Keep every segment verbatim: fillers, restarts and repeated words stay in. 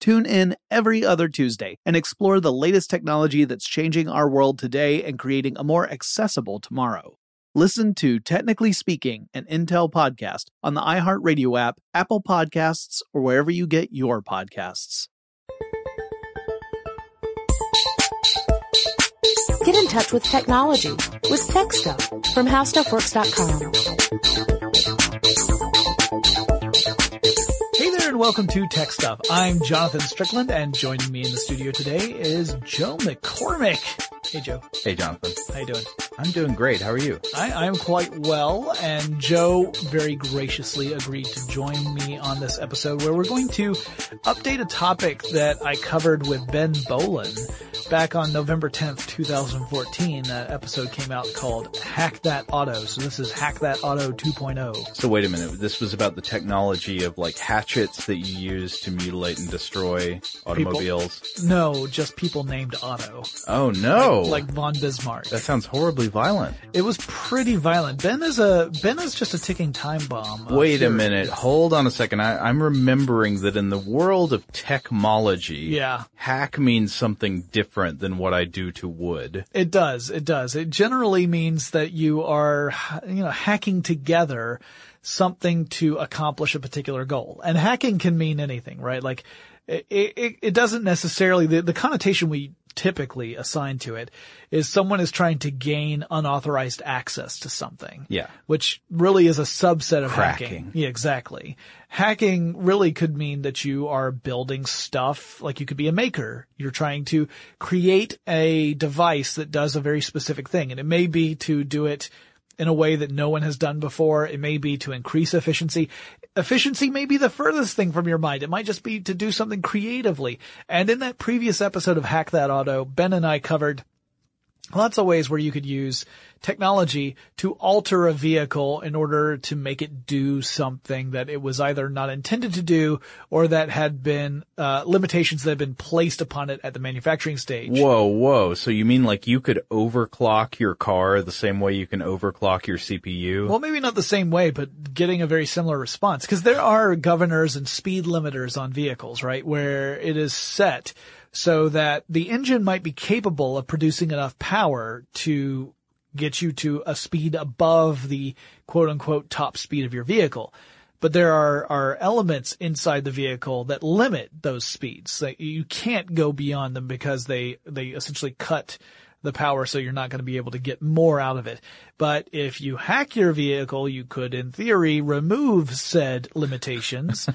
Tune in every other Tuesday and explore the latest technology that's changing our world today and creating a more accessible tomorrow. Listen to Technically Speaking, an Intel podcast on the iHeartRadio app, Apple Podcasts, or wherever you get your podcasts. Get in touch with technology with Tech Stuff from how stuff works dot com. Hey there and welcome to Tech Stuff. I'm Jonathan Strickland and joining me in the studio today is Joe McCormick. Hey, Joe. Hey, Jonathan. How you doing? I'm doing great. How are you? I, I'm quite well, and Joe very graciously agreed to join me on this episode where we're going to update a topic that I covered with Ben Bolin back on November tenth, twenty fourteen. That episode came out called Hack That Auto. So this is Hack That Auto two point oh. So wait a minute. This was about the technology of like hatchets that you use to mutilate and destroy automobiles? People? No, just people named Otto. Oh, no. Like, like von Bismarck. That sounds horrible. Horribly violent. It was pretty violent. Ben is a Ben is just a ticking time bomb. Wait a minute. Hold on a second. I, I'm remembering that in the world of technology, yeah. hack means something different than what I do to wood. It does. It does. It generally means that you are, you know, hacking together something to accomplish a particular goal. And hacking can mean anything, right? Like it it, it doesn't necessarily the, the connotation we typically assigned to it is someone is trying to gain unauthorized access to something. Yeah. Which really is a subset of Cracking. hacking. Yeah, exactly. Hacking really could mean that you are building stuff, like you could be a maker. You're trying to create a device that does a very specific thing, and it may be to do it in a way that no one has done before. It may be to increase efficiency. Efficiency may be the furthest thing from your mind. It might just be to do something creatively. And in that previous episode of Hack That Auto, Ben and I covered lots of ways where you could use technology to alter a vehicle in order to make it do something that it was either not intended to do or that had been uh limitations that had been placed upon it at the manufacturing stage. Whoa, whoa. So you mean like you could overclock your car the same way you can overclock your C P U? Well, maybe not the same way, but getting a very similar response. Because there are governors and speed limiters on vehicles, right, where it is set so that the engine might be capable of producing enough power to get you to a speed above the quote-unquote top speed of your vehicle. But there are, are elements inside the vehicle that limit those speeds. Like you can't go beyond them because they, they essentially cut the power, so you're not going to be able to get more out of it. But if you hack your vehicle, you could, in theory, remove said limitations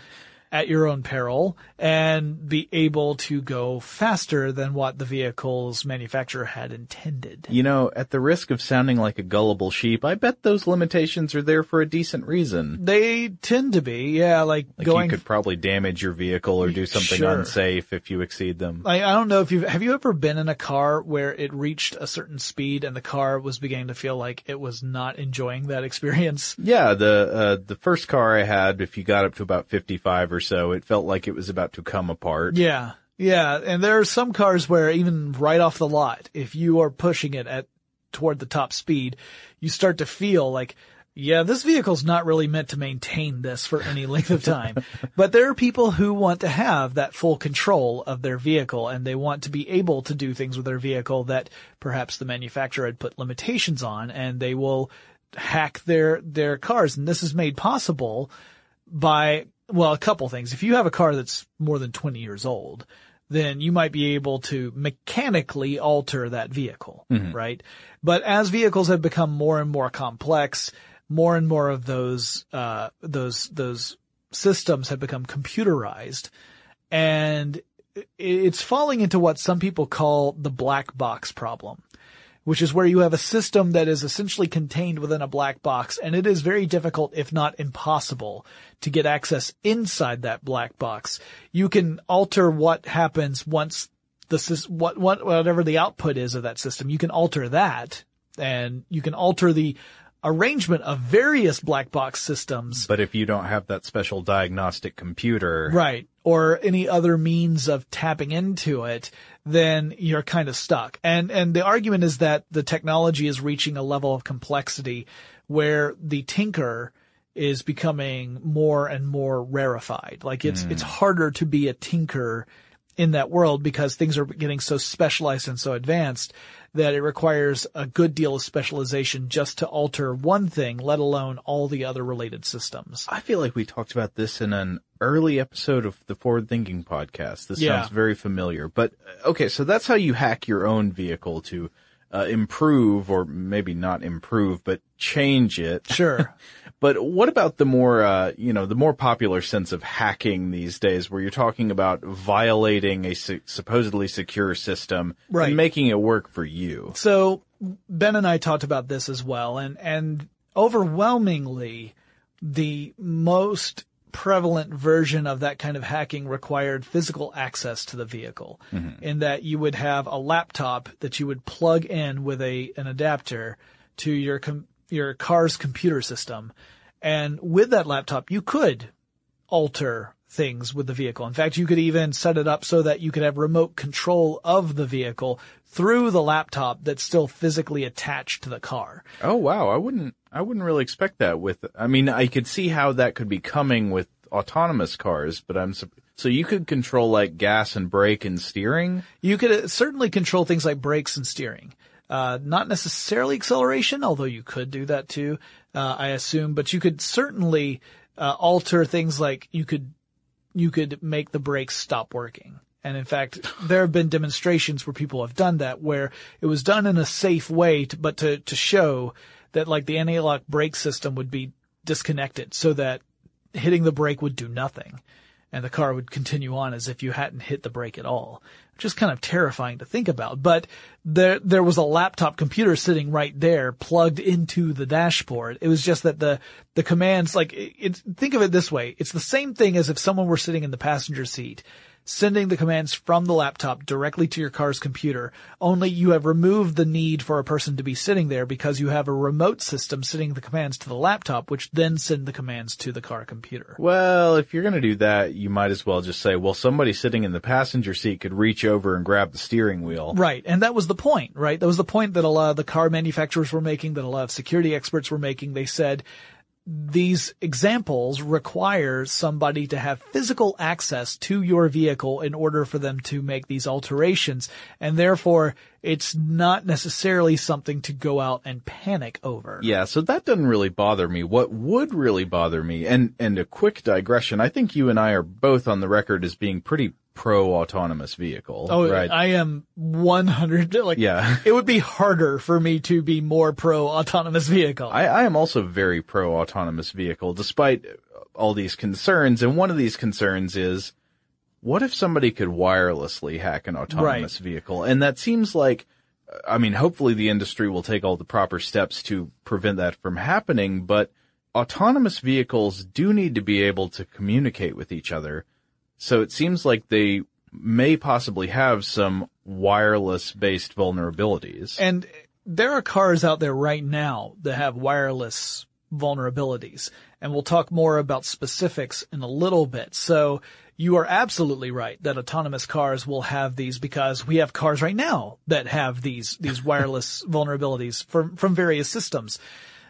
at your own peril and be able to go faster than what the vehicle's manufacturer had intended. You know, at the risk of sounding like a gullible sheep, I bet those limitations are there for a decent reason. They tend to be, yeah. Like, like going... you could probably damage your vehicle or do something sure. unsafe if you exceed them. Like, I don't know if you've, have you ever been in a car where it reached a certain speed and the car was beginning to feel like it was not enjoying that experience? Yeah, the, uh, the first car I had, if you got up to about fifty-five or so, it felt like it was about to come apart. Yeah. Yeah. And there are some cars where even right off the lot, if you are pushing it at toward the top speed, you start to feel like, yeah, this vehicle's not really meant to maintain this for any length of time. But there are people who want to have that full control of their vehicle, and they want to be able to do things with their vehicle that perhaps the manufacturer had put limitations on, and they will hack their, their cars. And this is made possible by... well, a couple things. If you have a car that's more than twenty years old, then you might be able to mechanically alter that vehicle, mm-hmm. right? But as vehicles have become more and more complex, more and more of those uh those those systems have become computerized, and it's falling into what some people call the black box problem, which is where you have a system that is essentially contained within a black box, and it is very difficult, if not impossible, to get access inside that black box. You can alter what happens once the what what whatever the output is of that system. You can alter that, and you can alter the arrangement of various black box systems. But if you don't have that special diagnostic computer, right, or any other means of tapping into it, then you're kind of stuck. And and the argument is that the technology is reaching a level of complexity where the tinker is becoming more and more rarefied. Like it's mm. it's harder to be a tinker in that world because things are getting so specialized and so advanced that it requires a good deal of specialization just to alter one thing, let alone all the other related systems. I feel like we talked about this in an early episode of the Forward Thinking podcast. This yeah. sounds very familiar. But, okay, so that's how you hack your own vehicle to uh, improve, or maybe not improve, but change it. Sure. But what about the more, uh, you know, the more popular sense of hacking these days, where you're talking about violating a su- supposedly secure system right. and making it work for you? So Ben and I talked about this as well, and, and overwhelmingly, the most prevalent version of that kind of hacking required physical access to the vehicle, mm-hmm. in that you would have a laptop that you would plug in with a an adapter to your com- your car's computer system. And with that laptop, you could alter things with the vehicle. In fact, you could even set it up so that you could have remote control of the vehicle through the laptop that's still physically attached to the car. Oh, wow. I wouldn't, I wouldn't really expect that with, I mean, I could see how that could be coming with autonomous cars, but I'm, so you could control like gas and brake and steering? You could certainly control things like brakes and steering. Uh, not necessarily acceleration, although you could do that too, uh, I assume, but you could certainly, uh, alter things like you could, you could make the brakes stop working. And in fact, there have been demonstrations where people have done that, where it was done in a safe way, to, but to, to show that like the anti-lock brake system would be disconnected so that hitting the brake would do nothing. And the car would continue on as if you hadn't hit the brake at all, which is kind of terrifying to think about. But there, there was a laptop computer sitting right there plugged into the dashboard. It was just that the, the commands, like, it, it, think of it this way. It's the same thing as if someone were sitting in the passenger seat, sending the commands from the laptop directly to your car's computer, only you have removed the need for a person to be sitting there because you have a remote system sending the commands to the laptop, which then send the commands to the car computer. Well, if you're going to do that, you might as well just say, well, somebody sitting in the passenger seat could reach over and grab the steering wheel. Right. And that was the point, right? That was the point that a lot of the car manufacturers were making, that a lot of security experts were making. They said, these examples require somebody to have physical access to your vehicle in order for them to make these alterations. And therefore, it's not necessarily something to go out and panic over. Yeah, so that doesn't really bother me. What would really bother me, and, and a quick digression, I think you and I are both on the record as being pretty pro-autonomous vehicle. Oh, right? I am one hundred, like, yeah. It would be harder for me to be more pro-autonomous vehicle. I, I am also very pro-autonomous vehicle, despite all these concerns. And one of these concerns is, what if somebody could wirelessly hack an autonomous right. vehicle? And that seems like, I mean, hopefully the industry will take all the proper steps to prevent that from happening, but autonomous vehicles do need to be able to communicate with each other. So it seems like they may possibly have some wireless-based vulnerabilities. And there are cars out there right now that have wireless vulnerabilities. And we'll talk more about specifics in a little bit. So you are absolutely right that autonomous cars will have these, because we have cars right now that have these these wireless vulnerabilities from, from various systems.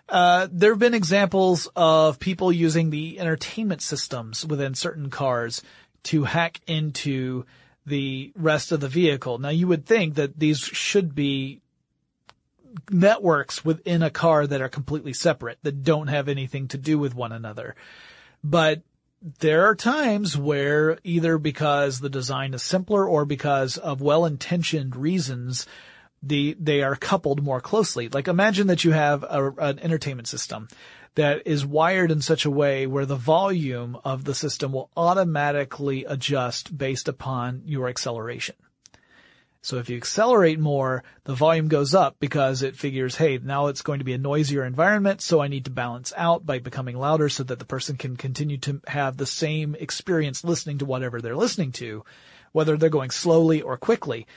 Uh, there have been examples of people using the entertainment systems within certain cars to hack into the rest of the vehicle. Now, you would think that these should be networks within a car that are completely separate, that don't have anything to do with one another. But there are times where, either because the design is simpler or because of well-intentioned reasons, the they are coupled more closely. Like, imagine that you have a, an entertainment system that is wired in such a way where the volume of the system will automatically adjust based upon your acceleration. So if you accelerate more, the volume goes up because it figures, hey, now it's going to be a noisier environment, so I need to balance out by becoming louder so that the person can continue to have the same experience listening to whatever they're listening to, whether they're going slowly or quickly.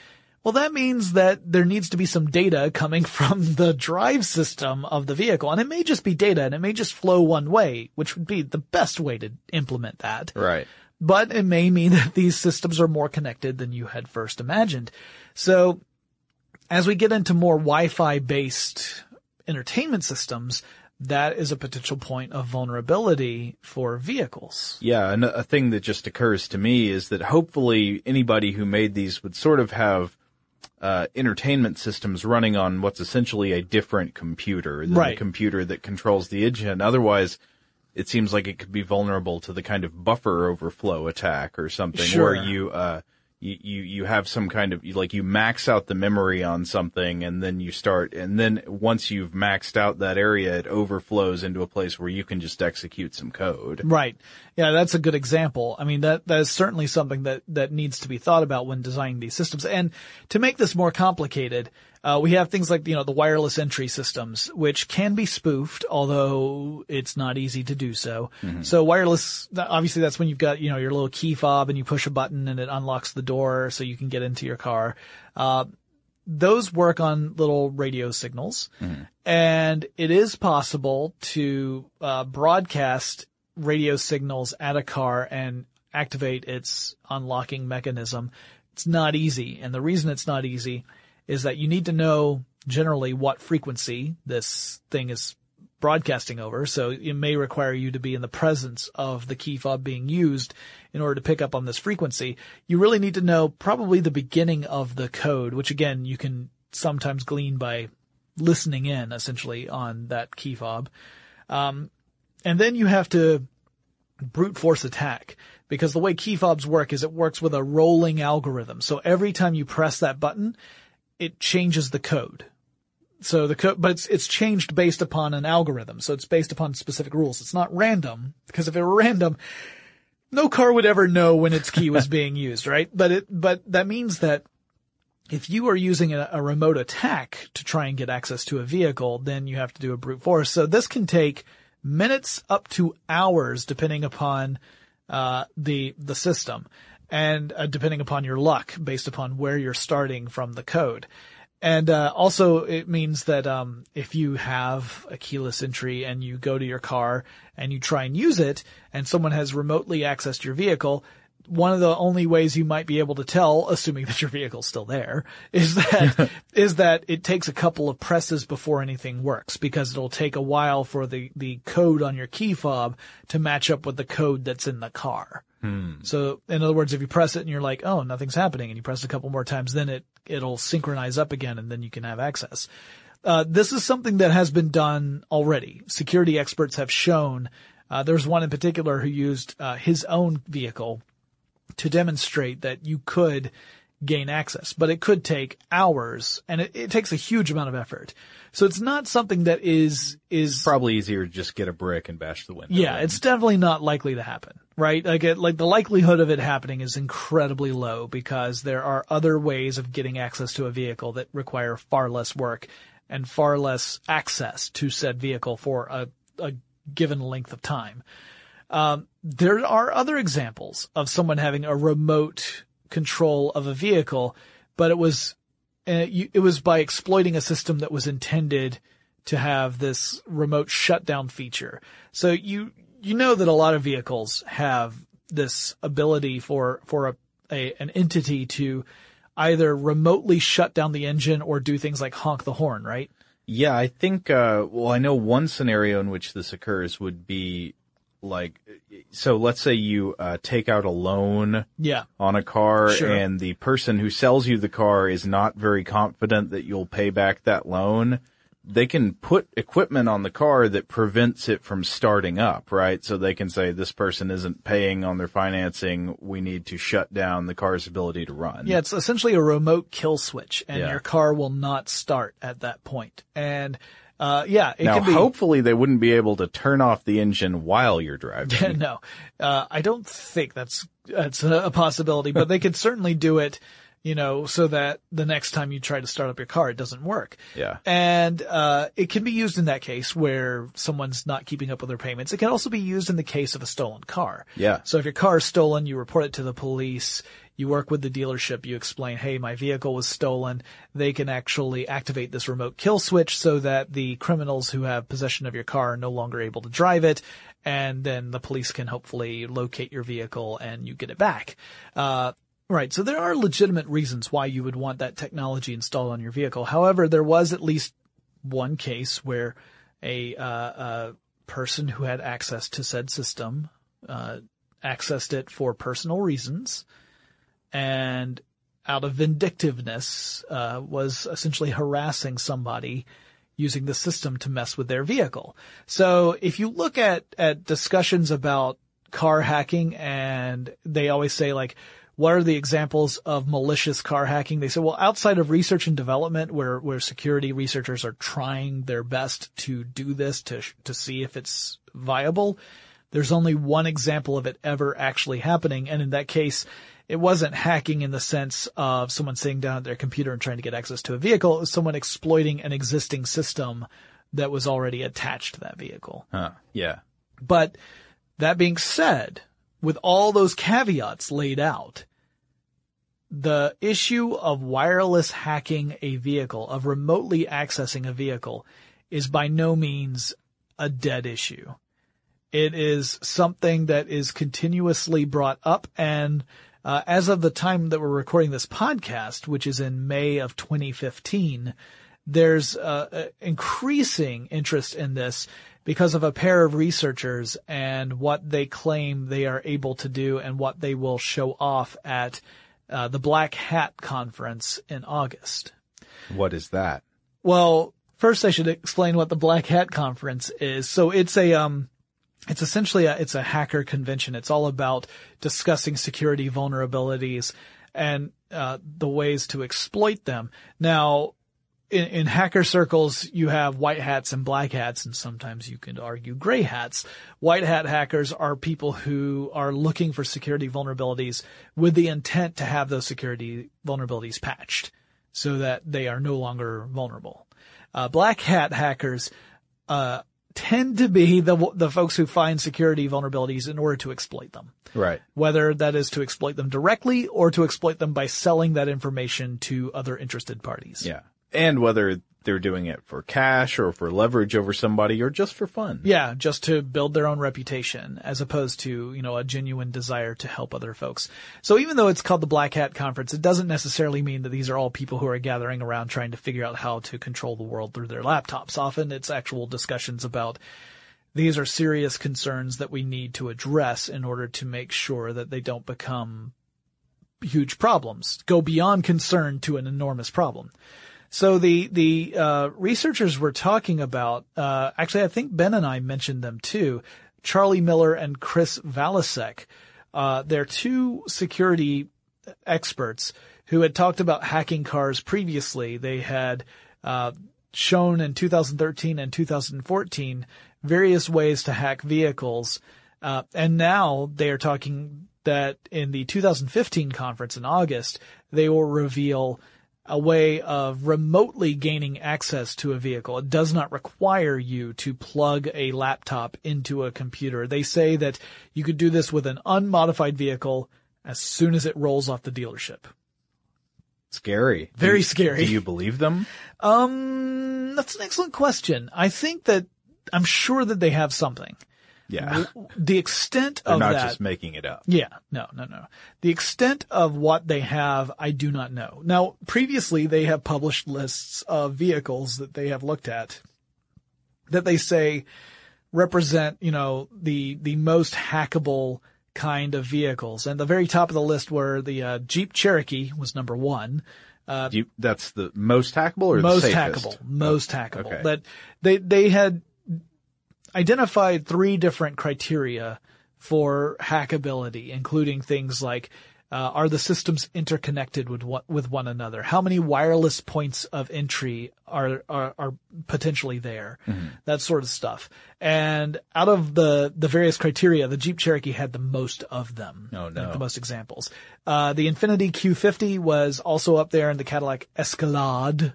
Well, that means that there needs to be some data coming from the drive system of the vehicle. And it may just be data, and it may just flow one way, which would be the best way to implement that. Right. But it may mean that these systems are more connected than you had first imagined. So as we get into more Wi-Fi-based entertainment systems, that is a potential point of vulnerability for vehicles. Yeah, and a thing that just occurs to me is that hopefully anybody who made these would sort of have Uh, entertainment systems running on what's essentially a different computer than right. the computer that controls the engine. Otherwise, it seems like it could be vulnerable to the kind of buffer overflow attack or something, sure. where you, uh, you, you, you have some kind of, like, you max out the memory on something, and then you start, and then once you've maxed out that area, it overflows into a place where you can just execute some code. Right. Yeah, that's a good example. I mean, that, that is certainly something that, that needs to be thought about when designing these systems. And to make this more complicated, uh, we have things like, you know, the wireless entry systems, which can be spoofed, although it's not easy to do so. Mm-hmm. So wireless, obviously that's when you've got, you know, your little key fob and you push a button and it unlocks the door so you can get into your car. Uh, those work on little radio signals. Mm-hmm. And it is possible to, uh, broadcast radio signals at a car and activate its unlocking mechanism. It's not easy. And the reason it's not easy is that you need to know generally what frequency this thing is broadcasting over. So it may require you to be in the presence of the key fob being used in order to pick up on this frequency. You really need to know probably the beginning of the code, which, again, you can sometimes glean by listening in, essentially, on that key fob. Um, and then you have to brute force attack, because the way key fobs work is it works with a rolling algorithm. So every time you press that button, it changes the code. So the code, but it's, it's changed based upon an algorithm. So it's based upon specific rules. It's not random, because if it were random, no car would ever know when its key was being used, right? But it, but that means that if you are using a, a remote attack to try and get access to a vehicle, then you have to do a brute force. So this can take minutes up to hours, depending upon, uh, the, the system. And uh, depending upon your luck, based upon where you're starting from the code. And uh, also, it means that um, if you have a keyless entry and you go to your car and you try and use it, and someone has remotely accessed your vehicle, one of the only ways you might be able to tell, assuming that your vehicle's still there, is that is that it takes a couple of presses before anything works, because it'll take a while for the, the code on your key fob to match up with the code that's in the car. Hmm. So, in other words, if you press it and you're like, oh, nothing's happening, and you press it a couple more times, then it it'll synchronize up again, and then you can have access. Uh, this is something that has been done already. Security experts have shown. Uh, there's one in particular who used uh, his own vehicle to demonstrate that you could gain access, but it could take hours, and it, it takes a huge amount of effort. So it's not something that is is probably easier to just get a brick and bash the window. Yeah, in. It's definitely not likely to happen, right? Like, it, like the likelihood of it happening is incredibly low, because there are other ways of getting access to a vehicle that require far less work and far less access to said vehicle for a, a given length of time. Um, there are other examples of someone having a remote control of a vehicle, but it was uh, you, it was by exploiting a system that was intended to have this remote shutdown feature. So you you know that a lot of vehicles have this ability for for a, a an entity to either remotely shut down the engine or do things like honk the horn, right? Yeah, I think uh well I know one scenario in which this occurs would be like, so let's say you uh take out a loan yeah. on a car, sure. and the person who sells you the car is not very confident that you'll pay back that loan. They can put equipment on the car that prevents it from starting up, right? So they can say, this person isn't paying on their financing. We need to shut down the car's ability to run. Yeah, it's essentially a remote kill switch, and yeah. your car will not start at that point. And Uh, yeah, it now, can be. Hopefully they wouldn't be able to turn off the engine while you're driving. no, uh, I don't think that's, that's a possibility, but they could certainly do it, you know, so that the next time you try to start up your car, it doesn't work. Yeah. And, uh, it can be used in that case where someone's not keeping up with their payments. It can also be used in the case of a stolen car. Yeah. So if your car is stolen, you report it to the police. You work with the dealership. You explain, hey, my vehicle was stolen. They can actually activate this remote kill switch so that the criminals who have possession of your car are no longer able to drive it. And then the police can hopefully locate your vehicle and you get it back. Uh, right. So there are legitimate reasons why you would want that technology installed on your vehicle. However, there was at least one case where a, uh, uh, person who had access to said system, uh, accessed it for personal reasons, and out of vindictiveness, uh, was essentially harassing somebody using the system to mess with their vehicle. So if you look at, at discussions about car hacking, and they always say, like, what are the examples of malicious car hacking? They say, well, outside of research and development, where, where security researchers are trying their best to do this to, to see if it's viable, there's only one example of it ever actually happening. And in that case, it wasn't hacking in the sense of someone sitting down at their computer and trying to get access to a vehicle. It was someone exploiting an existing system that was already attached to that vehicle. Huh. Yeah. But that being said, with all those caveats laid out, the issue of wireless hacking a vehicle, of remotely accessing a vehicle, is by no means a dead issue. It is something that is continuously brought up, and Uh, as of the time that we're recording this podcast, which is in May of twenty fifteen, there's uh, increasing interest in this because of a pair of researchers and what they claim they are able to do and what they will show off at uh, the Black Hat conference in August. What is that? Well, first I should explain what the Black Hat conference is. So it's a, um, It's essentially a, it's a hacker convention. It's all about discussing security vulnerabilities and, uh, the ways to exploit them. Now, in, in hacker circles, you have white hats and black hats, and sometimes you can argue gray hats. White hat hackers are people who are looking for security vulnerabilities with the intent to have those security vulnerabilities patched so that they are no longer vulnerable. Uh, black hat hackers, uh, tend to be the the folks who find security vulnerabilities in order to exploit them. Right. Whether that is to exploit them directly or to exploit them by selling that information to other interested parties. Yeah. And whether they're doing it for cash or for leverage over somebody or just for fun. Yeah, just to build their own reputation as opposed to, you know, a genuine desire to help other folks. So even though it's called the Black Hat Conference, it doesn't necessarily mean that these are all people who are gathering around trying to figure out how to control the world through their laptops. Often it's actual discussions about these are serious concerns that we need to address in order to make sure that they don't become huge problems, go beyond concern to an enormous problem. So the, the, uh, researchers we're talking about, uh, actually I think Ben and I mentioned them too, Charlie Miller and Chris Valasek. Uh, they're two security experts who had talked about hacking cars previously. They had, uh, shown in two thousand thirteen and two thousand fourteen various ways to hack vehicles. Uh, and now they are talking that in the two thousand fifteen conference in August, they will reveal a way of remotely gaining access to a vehicle. It does not require you to plug a laptop into a computer. They say that you could do this with an unmodified vehicle as soon as it rolls off the dealership. Scary. Very do, scary. Do you believe them? Um, that's an excellent question. I think that I'm sure that they have something. Yeah. The extent of that. They're not just making it up. Yeah. No, no, no. The extent of what they have, I do not know. Now, previously they have published lists of vehicles that they have looked at that they say represent, you know, the, the most hackable kind of vehicles. And the very top of the list were the uh, Jeep Cherokee was number one. Uh, you, that's the most hackable or most the safest? Hackable, most oh, hackable. Okay. That they, they had identified three different criteria for hackability, including things like, uh, are the systems interconnected with one, with one another? How many wireless points of entry are, are, are potentially there? Mm-hmm. That sort of stuff. And out of the, the various criteria, the Jeep Cherokee had the most of them. Oh no. The most examples. Uh, the Infiniti Q fifty was also up there in the Cadillac Escalade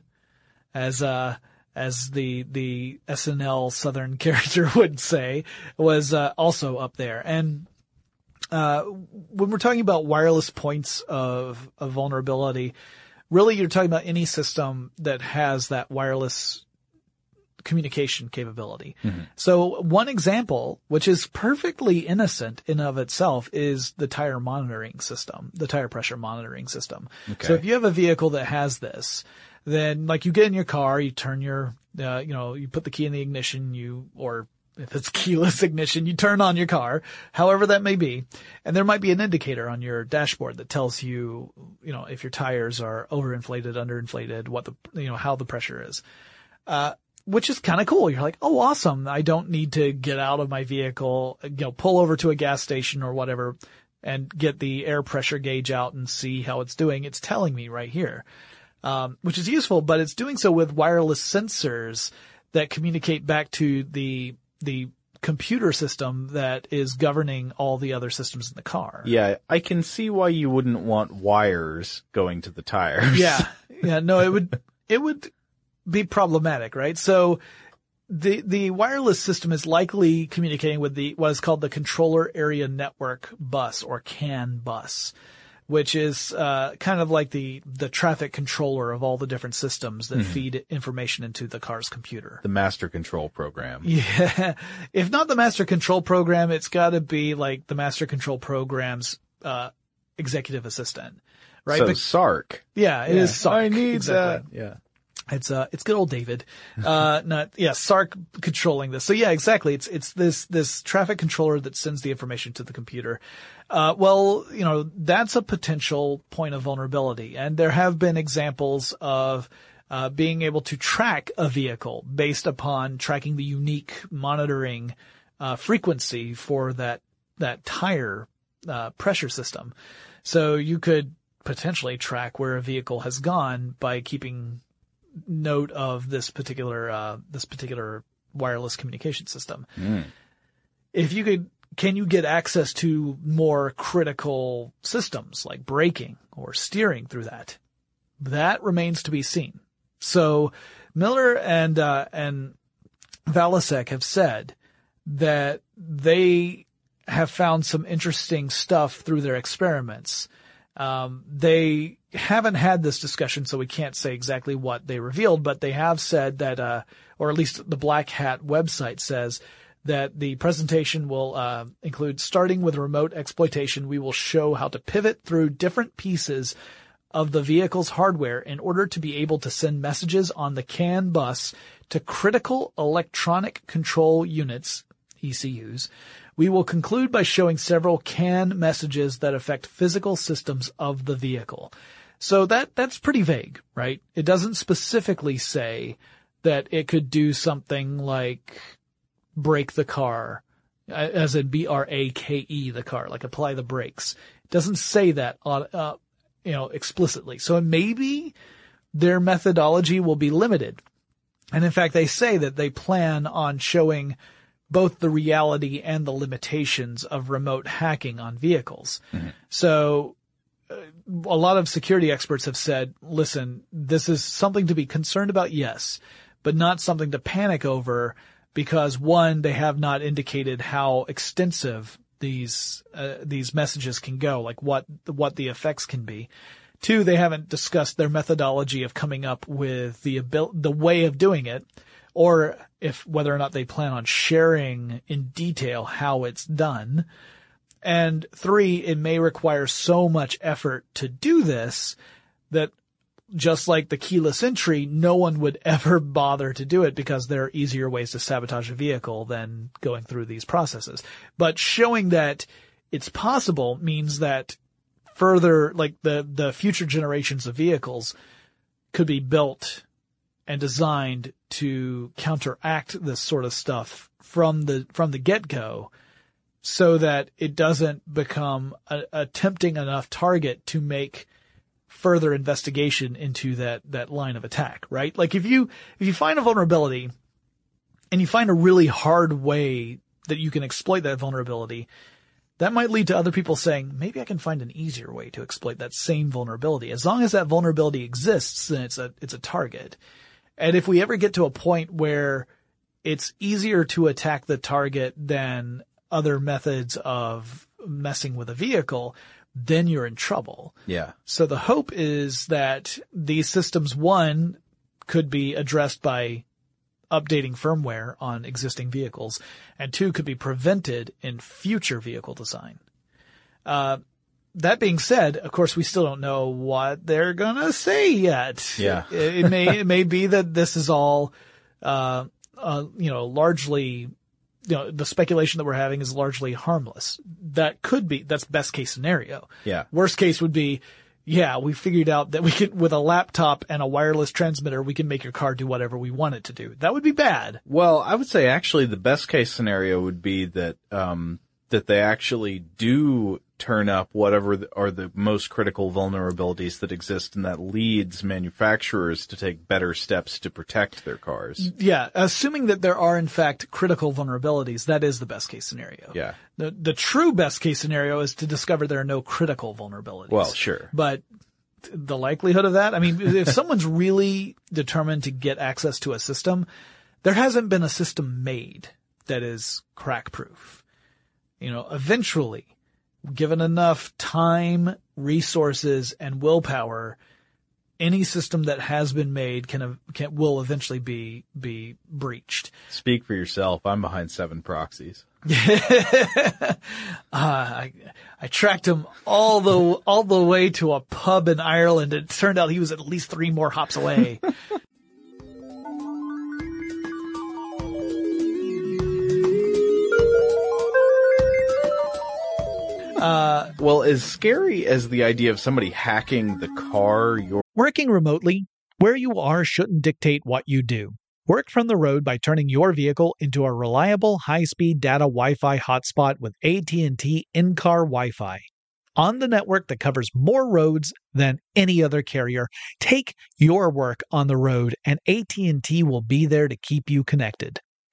as, uh, as the the S N L Southern character would say, was uh, also up there. And uh when we're talking about wireless points of, of vulnerability, really you're talking about any system that has that wireless communication capability. Mm-hmm. So one example, which is perfectly innocent in of itself, is the tire monitoring system, the tire pressure monitoring system. Okay. So if you have a vehicle that has this, then, like, you get in your car, you turn your, uh, you know, you put the key in the ignition, you, or if it's keyless ignition, you turn on your car, however that may be. And there might be an indicator on your dashboard that tells you, you know, if your tires are overinflated, underinflated, what the, you know, how the pressure is. Uh, which is kind of cool. You're like, oh, awesome. I don't need to get out of my vehicle, you know, pull over to a gas station or whatever and get the air pressure gauge out and see how it's doing. It's telling me right here. Um, which is useful, but it's doing so with wireless sensors that communicate back to the the computer system that is governing all the other systems in the car. Yeah, I can see why you wouldn't want wires going to the tires. Yeah, yeah, no, it would it would be problematic, right? So the the wireless system is likely communicating with the what is called the Controller Area Network Bus, or CAN bus, which is uh kind of like the the traffic controller of all the different systems that mm-hmm. feed information into the car's computer. The master control program. Yeah. If not the master control program, it's got to be like the master control program's uh executive assistant, right? So but, S A R C. Yeah, it yeah. is S A R C. I need exactly. that. Yeah. It's uh it's good old David. Uh not yeah, S A R C controlling this. So yeah, exactly. It's it's this this traffic controller that sends the information to the computer. Uh well, you know, that's a potential point of vulnerability. And there have been examples of uh being able to track a vehicle based upon tracking the unique monitoring uh frequency for that that tire uh pressure system. So you could potentially track where a vehicle has gone by keeping note of this particular uh this particular wireless communication system. Mm. If you could, can you get access to more critical systems like braking or steering through that? That remains to be seen. So Miller and uh and Valasek have said that they have found some interesting stuff through their experiments. Um, they haven't had this discussion, so we can't say exactly what they revealed, but they have said that, uh, or at least the Black Hat website says, that the presentation will uh, include starting with remote exploitation. We will show how to pivot through different pieces of the vehicle's hardware in order to be able to send messages on the CAN bus to critical electronic control units, E C Us. We will conclude by showing several CAN messages that affect physical systems of the vehicle. So that that's pretty vague, right? It doesn't specifically say that it could do something like brake the car, as in B R A K E the car, like apply the brakes. It doesn't say that on, uh, you know, explicitly. So maybe their methodology will be limited. And in fact, they say that they plan on showing both the reality and the limitations of remote hacking on vehicles. Mm-hmm. So uh, a lot of security experts have said, listen, this is something to be concerned about, yes, but not something to panic over, because one, they have not indicated how extensive these uh, these messages can go, like what what the effects can be. Two, they haven't discussed their methodology of coming up with the abil- the way of doing it, or if whether or not they plan on sharing in detail how it's done. And three, it may require so much effort to do this that, just like the keyless entry, no one would ever bother to do it because there are easier ways to sabotage a vehicle than going through these processes. But showing that it's possible means that further, like the, the future generations of vehicles could be built and designed to counteract this sort of stuff from the, from the get-go, so that it doesn't become a, a tempting enough target to make further investigation into that, that line of attack, right? Like if you, if you find a vulnerability and you find a really hard way that you can exploit that vulnerability, that might lead to other people saying, maybe I can find an easier way to exploit that same vulnerability. As long as that vulnerability exists, then it's a, it's a target. And if we ever get to a point where it's easier to attack the target than other methods of messing with a vehicle, then you're in trouble. Yeah. So the hope is that these systems, one, could be addressed by updating firmware on existing vehicles, and two, could be prevented in future vehicle design. Uh, that being said, of course, we still don't know what they're gonna say yet. Yeah. it, it may, it may be that this is all, uh, uh, you know, largely, you know, the speculation that we're having is largely harmless. That could be, that's best case scenario. Yeah. Worst case would be, yeah, we figured out that we could, with a laptop and a wireless transmitter, we can make your car do whatever we want it to do. That would be bad. Well, I would say actually the best case scenario would be that, um, that they actually do turn up whatever are the most critical vulnerabilities that exist, and that leads manufacturers to take better steps to protect their cars. Yeah, assuming that there are, in fact, critical vulnerabilities, that is the best-case scenario. Yeah. The, the true best-case scenario is to discover there are no critical vulnerabilities. Well, sure. But the likelihood of that, I mean, if someone's really determined to get access to a system, there hasn't been a system made that is crack-proof. You know, eventually, given enough time, resources, and willpower, any system that has been made can, can will eventually be be breached. Speak for yourself. I'm behind seven proxies. uh, I I tracked him all the all the way to a pub in Ireland. It turned out he was at least three more hops away. Uh, well, as scary as the idea of somebody hacking the car, you're working remotely, where you are shouldn't dictate what you do. Work from the road by turning your vehicle into a reliable high-speed data Wi-Fi hotspot with A T and T in-car Wi-Fi. On the network that covers more roads than any other carrier, take your work on the road and A T and T will be there to keep you connected.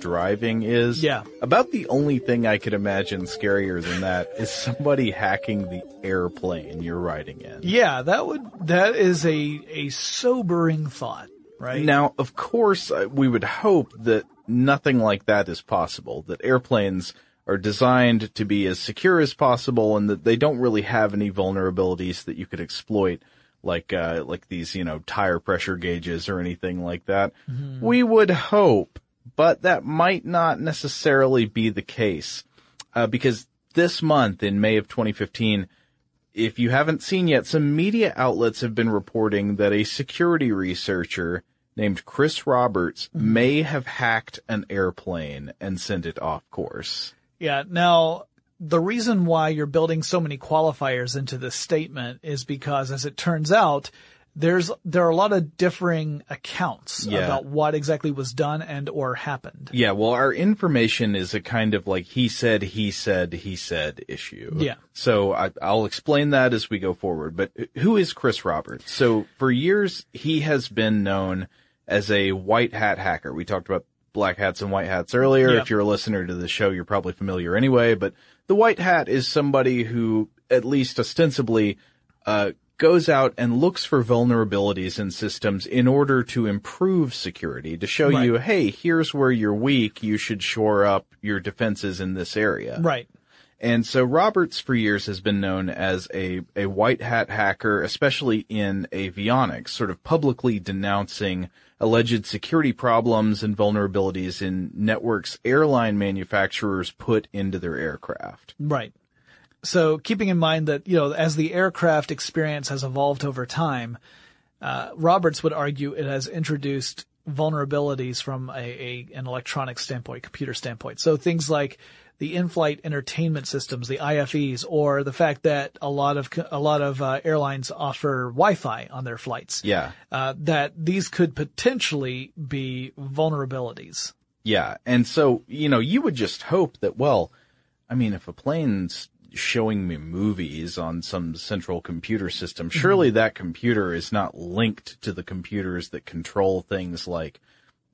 Driving is yeah. About the only thing I could imagine scarier than that is somebody hacking the airplane you're riding in. Yeah, that would that is a a sobering thought, right? Now, of course, we would hope that nothing like that is possible, that airplanes are designed to be as secure as possible and that they don't really have any vulnerabilities that you could exploit. Like uh, like these, you know, tire pressure gauges or anything like that. Mm-hmm. We would hope. But that might not necessarily be the case, uh, because this month in May of twenty fifteen, if you haven't seen yet, some media outlets have been reporting that a security researcher named Chris Roberts mm-hmm. may have hacked an airplane and sent it off course. Yeah. Now, the reason why you're building so many qualifiers into this statement is because, as it turns out, There's, there are a lot of differing accounts yeah. about what exactly was done and or happened. Yeah. Well, our information is a kind of like he said, he said, he said issue. Yeah. So I, I'll explain that as we go forward. But who is Chris Roberts? So for years, he has been known as a white hat hacker. We talked about black hats and white hats earlier. Yep. If you're a listener to the show, you're probably familiar anyway. But the white hat is somebody who, at least ostensibly, uh, goes out and looks for vulnerabilities in systems in order to improve security, to show right. you, hey, here's where you're weak. You should shore up your defenses in this area. Right. And so Roberts for years has been known as a, a white hat hacker, especially in avionics, sort of publicly denouncing alleged security problems and vulnerabilities in networks airline manufacturers put into their aircraft. Right. So keeping in mind that, you know, as the aircraft experience has evolved over time, uh, Roberts would argue it has introduced vulnerabilities from a, a an electronic standpoint, computer standpoint. So things like the in-flight entertainment systems, the I F Es, or the fact that a lot of a lot of uh, airlines offer Wi-Fi on their flights. Yeah. Uh, that these could potentially be vulnerabilities. Yeah. And so, you know, you would just hope that, well, I mean, if a plane's showing me movies on some central computer system, surely that computer is not linked to the computers that control things like,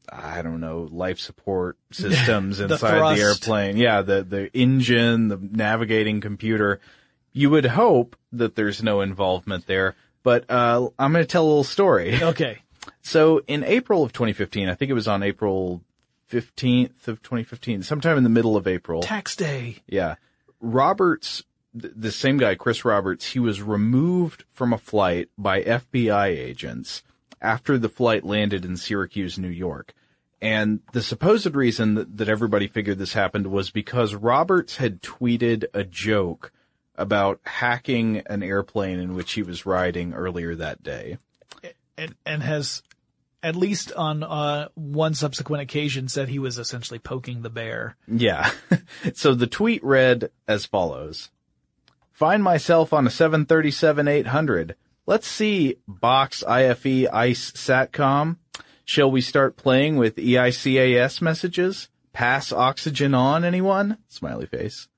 I don't know, life support systems the inside thrust. the airplane. Yeah, the, the engine, the navigating computer. You would hope that there's no involvement there, but uh I'm going to tell a little story. Okay. So in April of twenty fifteen, I think it was on April fifteenth of twenty fifteen, sometime in the middle of April. Tax day. Yeah. Roberts, the same guy, Chris Roberts, he was removed from a flight by F B I agents after the flight landed in Syracuse, New York. And the supposed reason that, that everybody figured this happened was because Roberts had tweeted a joke about hacking an airplane in which he was riding earlier that day. And, and has, at least on uh, one subsequent occasion, said he was essentially poking the bear. Yeah. So the tweet read as follows. Find myself on a seven thirty-seven eight hundred. Let's see, Box I F E ICE SATCOM. Shall we start playing with E I C A S messages? Pass oxygen on, anyone? Smiley face.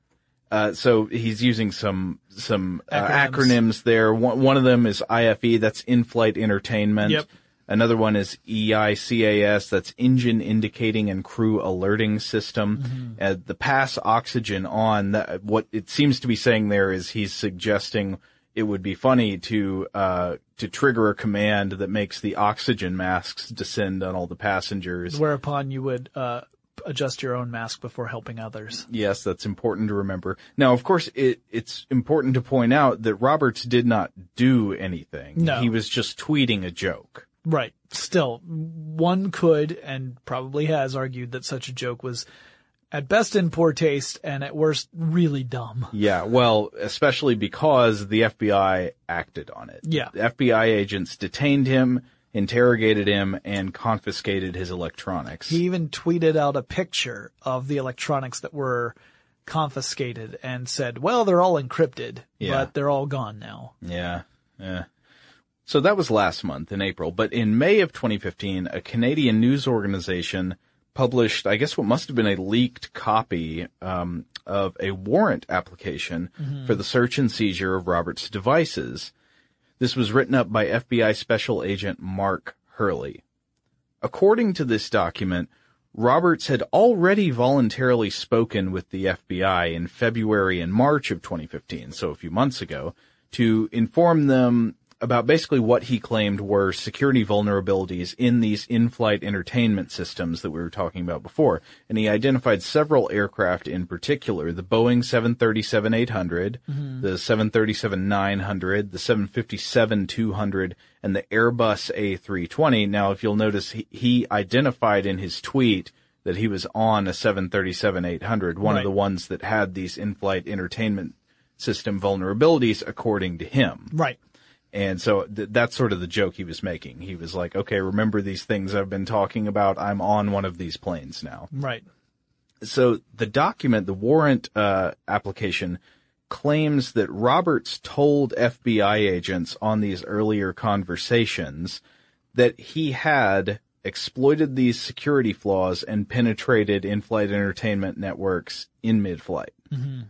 Uh, so he's using some some uh, acronyms. acronyms there. One, one of them is I F E, that's in-flight entertainment. Yep. Another one is E I C A S, that's engine indicating and crew alerting system. Mm-hmm. Uh, the pass oxygen on, that, what it seems to be saying there is he's suggesting it would be funny to uh to trigger a command that makes the oxygen masks descend on all the passengers. Whereupon you would uh adjust your own mask before helping others. Yes, that's important to remember. Now, of course, it, it's important to point out that Roberts did not do anything. No. He was just tweeting a joke. Right. Still, one could and probably has argued that such a joke was at best in poor taste and at worst really dumb. Yeah, well, especially because the F B I acted on it. Yeah. The F B I agents detained him, interrogated him, and confiscated his electronics. He even tweeted out a picture of the electronics that were confiscated and said, well, they're all encrypted, yeah. but they're all gone now. Yeah, yeah. So that was last month in April. But in May of twenty fifteen, a Canadian news organization published, I guess, what must have been a leaked copy um, of a warrant application mm-hmm. for the search and seizure of Roberts' devices. This was written up by F B I Special Agent Mark Hurley. According to this document, Roberts had already voluntarily spoken with the F B I in February and March of twenty fifteen, so a few months ago, to inform them about basically what he claimed were security vulnerabilities in these in-flight entertainment systems that we were talking about before. And he identified several aircraft in particular, the Boeing seven thirty-seven eight hundred, mm-hmm. the seven thirty-seven nine hundred, the seven fifty-seven two hundred, and the Airbus A three twenty. Now, if you'll notice, he, he identified in his tweet that he was on a seven thirty-seven eight hundred, one right. of the ones that had these in-flight entertainment system vulnerabilities, according to him. Right. And so th- that's sort of the joke he was making. He was like, okay, remember these things I've been talking about? I'm on one of these planes now. Right. So the document, the warrant uh application, claims that Roberts told F B I agents on these earlier conversations that he had exploited these security flaws and penetrated in-flight entertainment networks in mid-flight. Mm-hmm.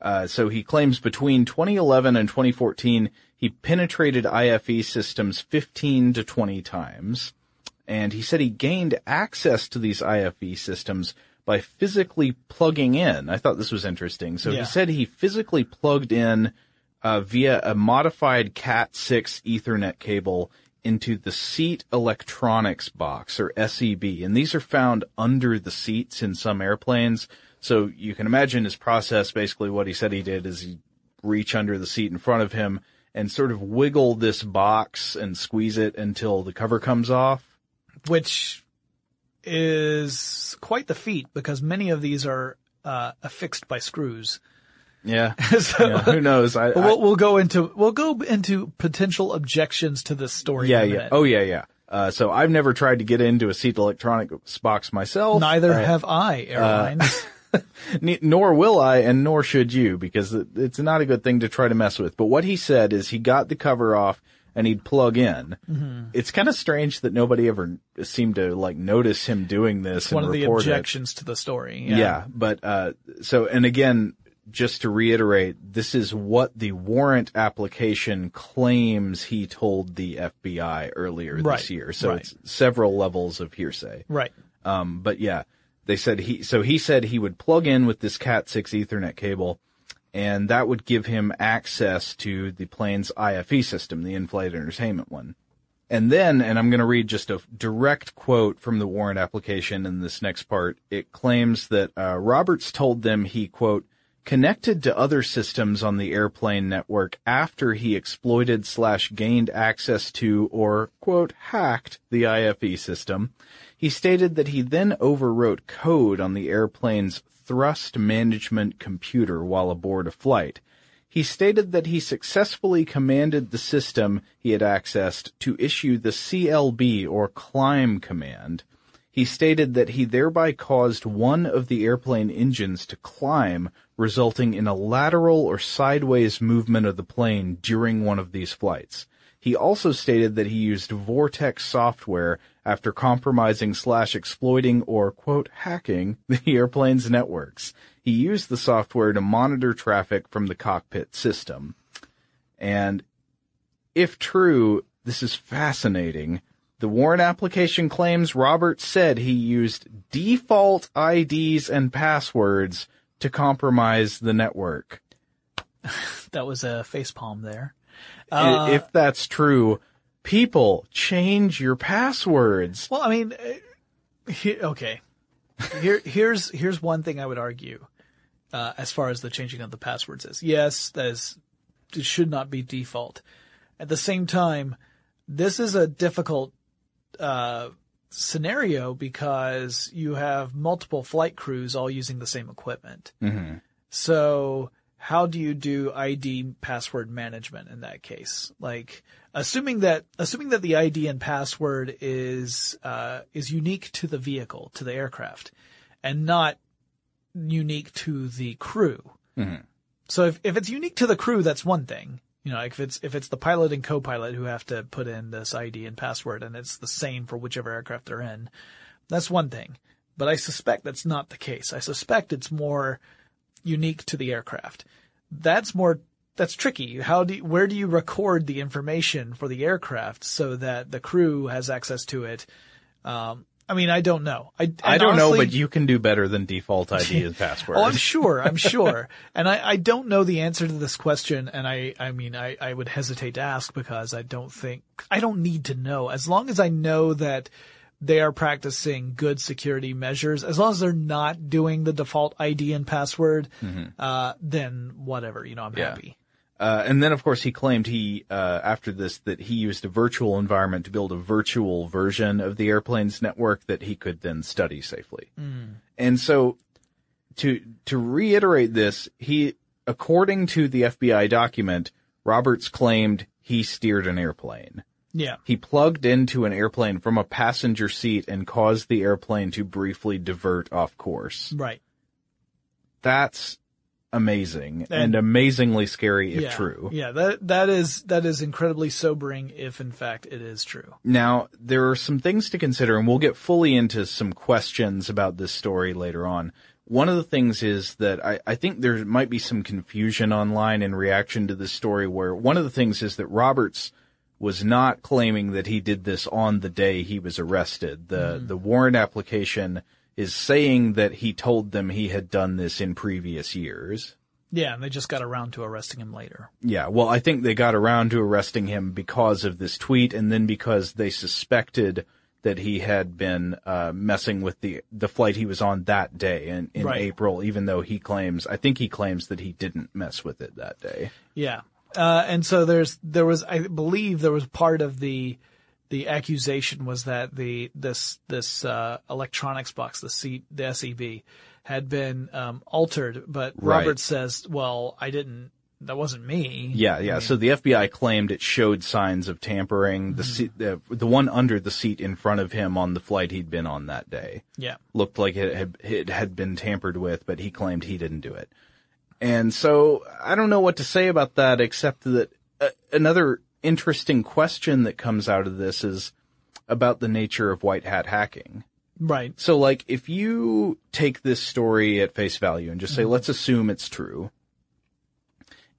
Uh, so he claims between twenty eleven and twenty fourteen, he penetrated I F E systems fifteen to twenty times, and he said he gained access to these I F E systems by physically plugging in. I thought this was interesting. So yeah. he said he physically plugged in uh, via a modified Cat six Ethernet cable into the seat electronics box, or S E B, and these are found under the seats in some airplanes. So you can imagine his process. Basically what he said he did is he reach under the seat in front of him and sort of wiggle this box and squeeze it until the cover comes off. Which is quite the feat, because many of these are uh, affixed by screws. Yeah. so, yeah who knows? I, I, we'll, we'll go into we'll go into potential objections to this story. Yeah, in a yeah. minute. Oh yeah, yeah. Uh, so I've never tried to get into a seat electronic box myself. Neither uh, have I, airlines. Uh, Nor will I, and nor should you, because it's not a good thing to try to mess with. But what he said is he got the cover off and he'd plug in. Mm-hmm. It's kind of strange that nobody ever seemed to like notice him doing this. It's one and of the objections it. to the story. Yeah. yeah but uh so and again, just to reiterate, this is what the warrant application claims he told the F B I earlier right. this year. So right. it's several levels of hearsay. Right. Um but yeah. They said he, so he said he would plug in with this Cat six Ethernet cable, and that would give him access to the plane's I F E system, the in-flight entertainment one. And then, and I'm going to read just a direct quote from the warrant application in this next part, it claims that uh, Roberts told them he, quote, connected to other systems on the airplane network after he exploited slash gained access to or, quote, hacked the I F E system. He stated that he then overwrote code on the airplane's thrust management computer while aboard a flight. He stated that he successfully commanded the system he had accessed to issue the C L B or climb command. He stated that he thereby caused one of the airplane engines to climb, resulting in a lateral or sideways movement of the plane during one of these flights. He also stated that he used Vortex software after compromising slash exploiting or, quote, hacking the airplane's networks. He used the software to monitor traffic from the cockpit system. And if true, this is fascinating. The warrant application claims Roberts said he used default I Ds and passwords to compromise the network. That was a facepalm there. Uh, if that's true, people, change your passwords. Well, I mean, he, okay. Here, here's here's one thing I would argue uh, as far as the changing of the passwords is. Yes, that is, it should not be default. At the same time, this is a difficult uh scenario because you have multiple flight crews all using the same equipment. Mm-hmm. So how do you do I D password management in that case? Like assuming that assuming that the I D and password is uh is unique to the vehicle, to the aircraft, and not unique to the crew. Mm-hmm. So if if it's unique to the crew, that's one thing. You know, like if it's if it's the pilot and co-pilot who have to put in this I D and password, and it's the same for whichever aircraft they're in, that's one thing. But I suspect that's not the case. I suspect it's more unique to the aircraft. That's more that's tricky. How do you, where do you record the information for the aircraft so that the crew has access to it? Um, I mean, I don't know. I, I don't honestly, know, but you can do better than default I D and password. Oh, I'm sure. I'm sure. And I, I don't know the answer to this question. And I, I mean, I, I would hesitate to ask because I don't think I don't need to know. As long as I know that they are practicing good security measures, as long as they're not doing the default I D and password, mm-hmm. uh, then whatever, you know, I'm yeah. happy. Uh, and then, of course, he claimed he, uh, after this, that he used a virtual environment to build a virtual version of the airplane's network that he could then study safely. Mm. And so to, to reiterate this, he, according to the F B I document, Roberts claimed he steered an airplane. Yeah. He plugged into an airplane from a passenger seat and caused the airplane to briefly divert off course. Right. That's amazing and, and amazingly scary if yeah, true. Yeah, that that is that is incredibly sobering if in fact it is true. Now, there are some things to consider, and we'll get fully into some questions about this story later on. One of the things is that I, I think there might be some confusion online in reaction to this story, where one of the things is that Roberts was not claiming that he did this on the day he was arrested. The mm. the warrant application is saying that he told them he had done this in previous years. Yeah, and they just got around to arresting him later. Yeah, well, I think they got around to arresting him because of this tweet, and then because they suspected that he had been uh messing with the the flight he was on that day in, in right. April, even though he claims, I think he claims that he didn't mess with it that day. Yeah, uh, and so there's there was, I believe there was part of the... The accusation was that the this this uh, electronics box, the C, the S E B, had been um, altered. But right. Robert says, "Well, I didn't. That wasn't me." Yeah, yeah. I mean, so the F B I claimed it showed signs of tampering. Mm-hmm. The seat, the, the one under the seat in front of him on the flight he'd been on that day, yeah, looked like it had it had been tampered with, but he claimed he didn't do it. And so I don't know what to say about that, except that uh, another interesting question that comes out of this is about the nature of white hat hacking. Right. So, like, if you take this story at face value and just say, mm-hmm. let's assume it's true,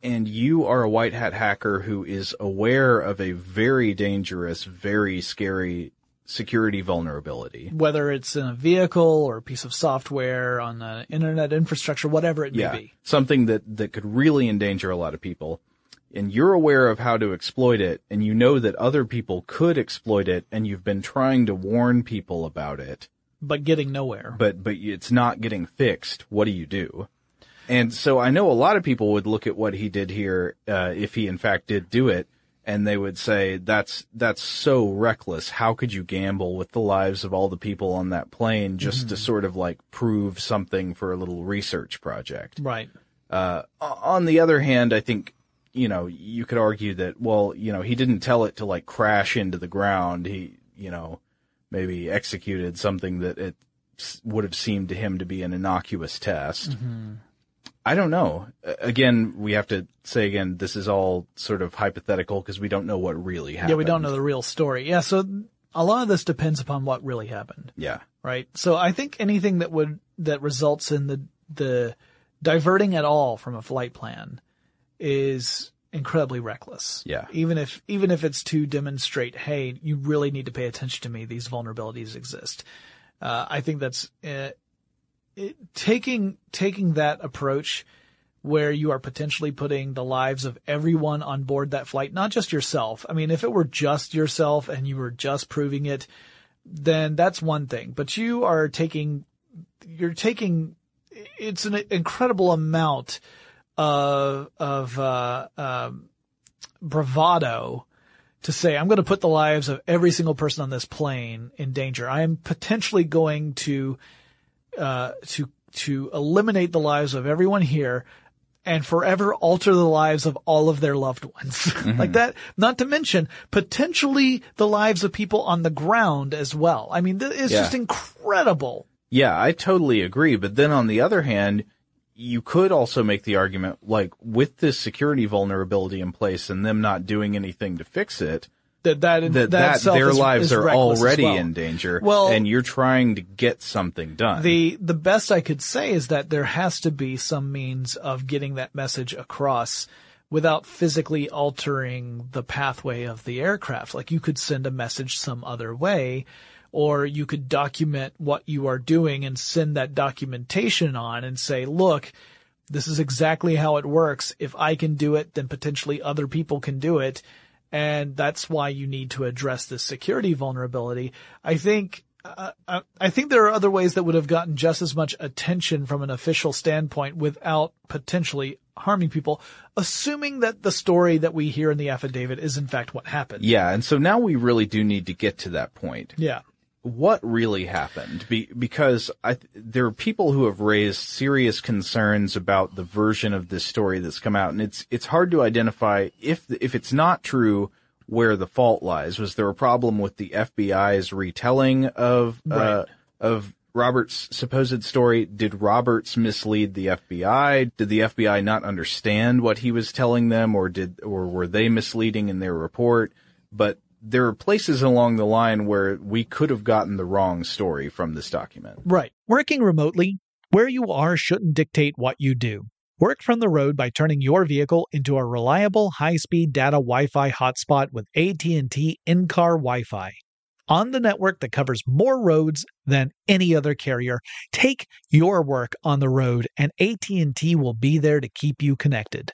and you are a white hat hacker who is aware of a very dangerous, very scary security vulnerability. Whether it's in a vehicle or a piece of software on the internet infrastructure, whatever it may yeah, be. Something that, that could really endanger a lot of people. And you're aware of how to exploit it, and you know that other people could exploit it, and you've been trying to warn people about it. But getting nowhere. But but it's not getting fixed. What do you do? And so I know a lot of people would look at what he did here, uh, if he in fact did do it, and they would say, that's, that's so reckless. How could you gamble with the lives of all the people on that plane just mm-hmm. to sort of like prove something for a little research project? Right. Uh, on the other hand, I think, you know, you could argue that, well, you know, he didn't tell it to like crash into the ground. He, you know, maybe executed something that it would have seemed to him to be an innocuous test. Mm-hmm. I don't know. Again, we have to say again, this is all sort of hypothetical because we don't know what really happened. Yeah, we don't know the real story. Yeah, so a lot of this depends upon what really happened. Yeah. Right? So I think anything that would that results in the the diverting at all from a flight plan is incredibly reckless. Yeah. Even if even if it's to demonstrate, hey, you really need to pay attention to me. These vulnerabilities exist. Uh, I think that's uh, It, taking taking that approach where you are potentially putting the lives of everyone on board that flight, not just yourself. I mean, if it were just yourself and you were just proving it, then that's one thing. But you are taking you're taking it's an incredible amount of of uh, um, bravado to say, I'm going to put the lives of every single person on this plane in danger. I am potentially going to Uh, to to eliminate the lives of everyone here and forever alter the lives of all of their loved ones. Mm-hmm. Like that, not to mention potentially the lives of people on the ground as well. I mean, it's yeah. just incredible. Yeah, I totally agree. But then on the other hand, you could also make the argument, like, with this security vulnerability in place and them not doing anything to fix it, That that, that, that, that their is, lives is are already well. in danger, well, and you're trying to get something done. The the best I could say is that there has to be some means of getting that message across without physically altering the pathway of the aircraft. Like, you could send a message some other way, or you could document what you are doing and send that documentation on and say, look, this is exactly how it works. If I can do it, then potentially other people can do it. And that's why you need to address this security vulnerability. I think, uh, I think there are other ways that would have gotten just as much attention from an official standpoint without potentially harming people, assuming that the story that we hear in the affidavit is in fact what happened. Yeah. And so now we really do need to get to that point. Yeah. What really happened? Be- because I, there are people who have raised serious concerns about the version of this story that's come out, and it's it's hard to identify if if it's not true where the fault lies. Was there a problem with the F B I's retelling of right. uh, of Roberts' supposed story? Did Roberts mislead the F B I? Did the F B I not understand what he was telling them, or did or were they misleading in their report? But there are places along the line where we could have gotten the wrong story from this document. Right. Working remotely, where you are shouldn't dictate what you do. Work from the road by turning your vehicle into a reliable high-speed data Wi-Fi hotspot with A T and T in-car Wi-Fi. On the network that covers more roads than any other carrier, take your work on the road and A T and T will be there to keep you connected.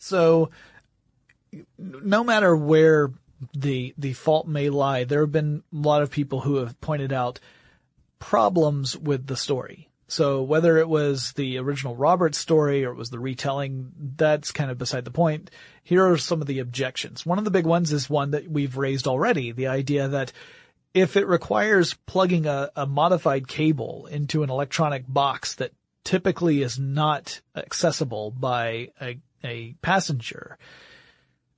So no matter where the the fault may lie, there have been a lot of people who have pointed out problems with the story. So whether it was the original Roberts story or it was the retelling, that's kind of beside the point. Here are some of the objections. One of the big ones is one that we've raised already, the idea that if it requires plugging a, a modified cable into an electronic box that typically is not accessible by a a passenger,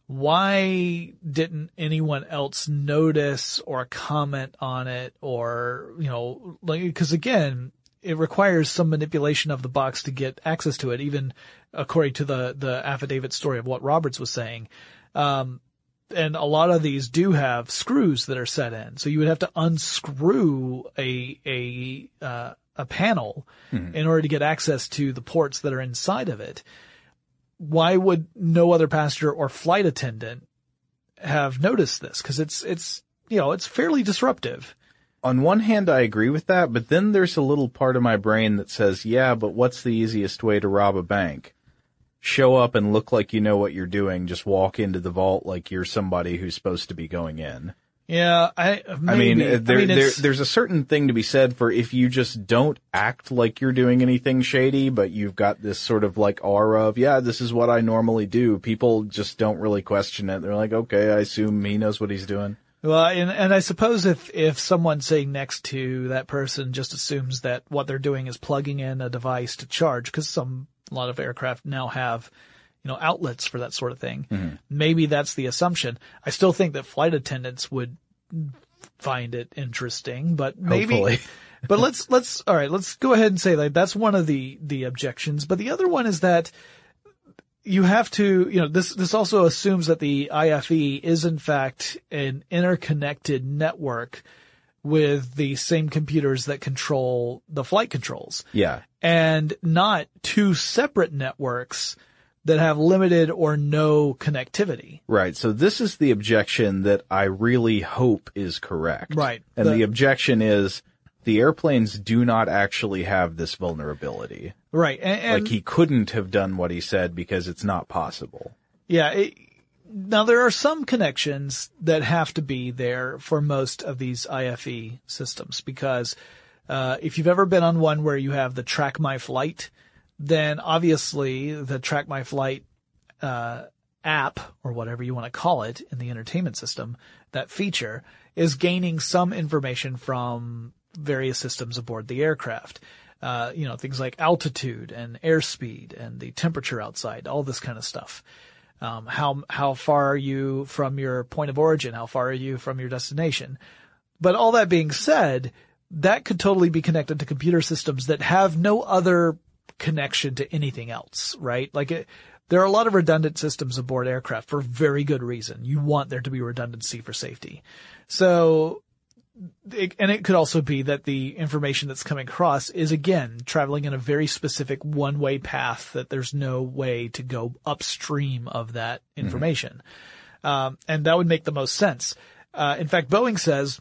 why didn't anyone else notice or comment on it? Or, you know, like, 'cause again, it requires some manipulation of the box to get access to it, even according to the, the affidavit story of what Roberts was saying. Um, and a lot of these do have screws that are set in. So you would have to unscrew a, a, uh, a panel mm-hmm. in order to get access to the ports that are inside of it. Why would no other passenger or flight attendant have noticed this? 'Cause it's, it's, you know, it's fairly disruptive. On one hand, I agree with that, but then there's a little part of my brain that says, yeah, but what's the easiest way to rob a bank? Show up and look like you know what you're doing. Just walk into the vault like you're somebody who's supposed to be going in. Yeah, I, maybe. I mean, there, I mean there, there's a certain thing to be said for if you just don't act like you're doing anything shady, but you've got this sort of like aura of, yeah, this is what I normally do. People just don't really question it. They're like, okay, I assume he knows what he's doing. Well, and, and I suppose if, if someone sitting next to that person just assumes that what they're doing is plugging in a device to charge, because some, a lot of aircraft now have, you know, outlets for that sort of thing. Mm-hmm. Maybe that's the assumption. I still think that flight attendants would find it interesting, but maybe, but let's, let's, all right, let's go ahead and say that that's one of the, the objections. But the other one is that you have to, you know, this, this also assumes that the I F E is in fact an interconnected network with the same computers that control the flight controls. Yeah. And not two separate networks that have limited or no connectivity. Right. So this is the objection that I really hope is correct. Right. And the, the objection is the airplanes do not actually have this vulnerability. Right. And, and, like, he couldn't have done what he said because it's not possible. Yeah. It, now, there are some connections that have to be there for most of these I F E systems because uh if you've ever been on one where you have the Track My Flight, then obviously the Track My Flight uh app, or whatever you want to call it in the entertainment system, that feature is gaining some information from various systems aboard the aircraft. Uh, you know, things like altitude and airspeed and the temperature outside, all this kind of stuff. Um, how how far are you from your point of origin? How far are you from your destination? But all that being said, that could totally be connected to computer systems that have no other connection to anything else, right? Like it, there are a lot of redundant systems aboard aircraft for very good reason. You want there to be redundancy for safety. So, it, and it could also be that the information that's coming across is, again, traveling in a very specific one-way path that there's no way to go upstream of that information. Mm-hmm. Um, and that would make the most sense. Uh, in fact, Boeing says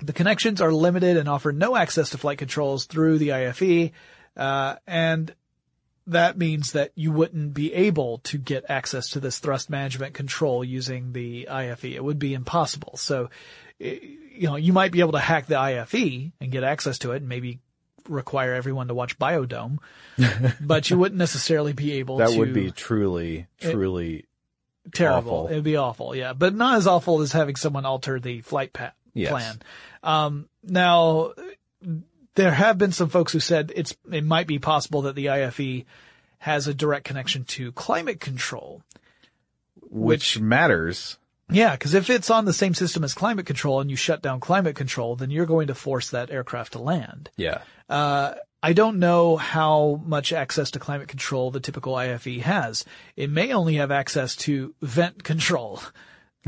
the connections are limited and offer no access to flight controls through the I F E. Uh, and that means that you wouldn't be able to get access to this thrust management control using the I F E. It would be impossible. So, you know, you might be able to hack the I F E and get access to it and maybe require everyone to watch Biodome, but you wouldn't necessarily be able that to. That would be truly, truly it, terrible. Awful. It'd be awful, yeah. But not as awful as having someone alter the flight pa- yes. plan. Um, now, there have been some folks who said it's it might be possible that the I F E has a direct connection to climate control. Which, which matters. Yeah, because if it's on the same system as climate control and you shut down climate control, then you're going to force that aircraft to land. Yeah. Uh, I don't know how much access to climate control the typical I F E has. It may only have access to vent control,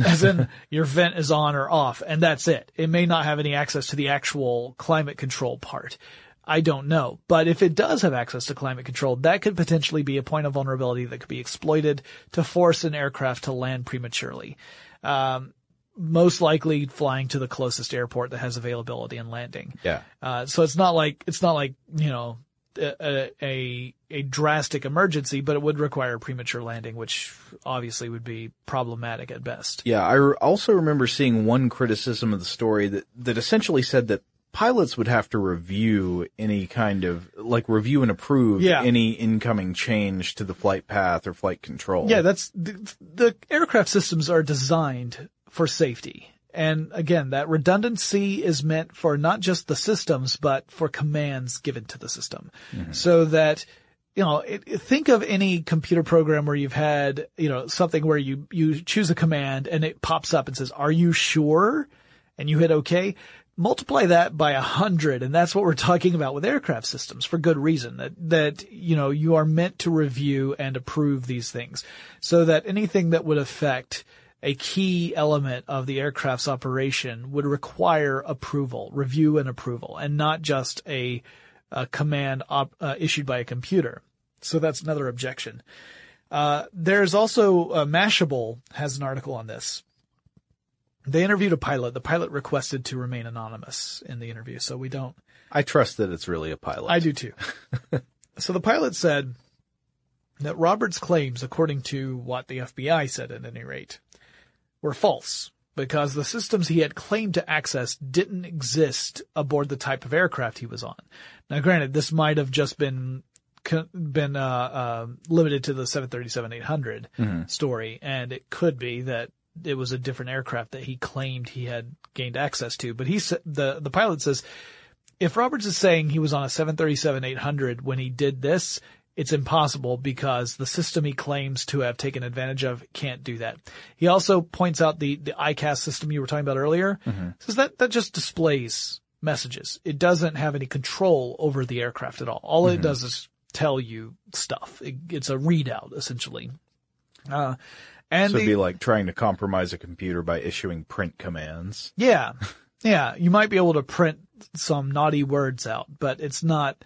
as in your vent is on or off, and that's it. It may not have any access to the actual climate control part. I don't know. But if it does have access to climate control, that could potentially be a point of vulnerability that could be exploited to force an aircraft to land prematurely. Um, most likely flying to the closest airport that has availability and landing. Yeah. Uh, so it's not like, it's not like, you know, a, a, a drastic emergency, but it would require premature landing, which obviously would be problematic at best. Yeah. I re- also remember seeing one criticism of the story that, that essentially said that pilots would have to review any kind of, like, review and approve yeah. any incoming change to the flight path or flight control. Yeah, that's, the, the aircraft systems are designed for safety. And again, that redundancy is meant for not just the systems, but for commands given to the system. Mm-hmm. So that, you know, it, think of any computer program where you've had, you know, something where you, you choose a command and it pops up and says, "Are you sure?" And you hit okay. Multiply that by a hundred, and that's what we're talking about with aircraft systems, for good reason, that, that, you know, you are meant to review and approve these things so that anything that would affect a key element of the aircraft's operation would require approval, review and approval, and not just a, a command op, uh, issued by a computer. So that's another objection. Uh, there's also uh, Mashable has an article on this. They interviewed a pilot. The pilot requested to remain anonymous in the interview, so we don't... I trust that it's really a pilot. I do too. So the pilot said that Roberts' claims, according to what the F B I said at any rate, were false because the systems he had claimed to access didn't exist aboard the type of aircraft he was on. Now, granted, this might have just been... been uh, uh, limited to the seven thirty-seven eight hundred mm-hmm. story, and it could be that it was a different aircraft that he claimed he had gained access to. But he the the pilot says, if Roberts is saying he was on a seven thirty-seven eight hundred when he did this, it's impossible because the system he claims to have taken advantage of can't do that. He also points out the, the I C A S system you were talking about earlier. Mm-hmm. Says that, that just displays messages. It doesn't have any control over the aircraft at all. All mm-hmm. it does is tell you stuff. It, it's a readout, essentially. Uh, And so it'd the, be like trying to compromise a computer by issuing print commands. Yeah. Yeah. You might be able to print some naughty words out, but it's not,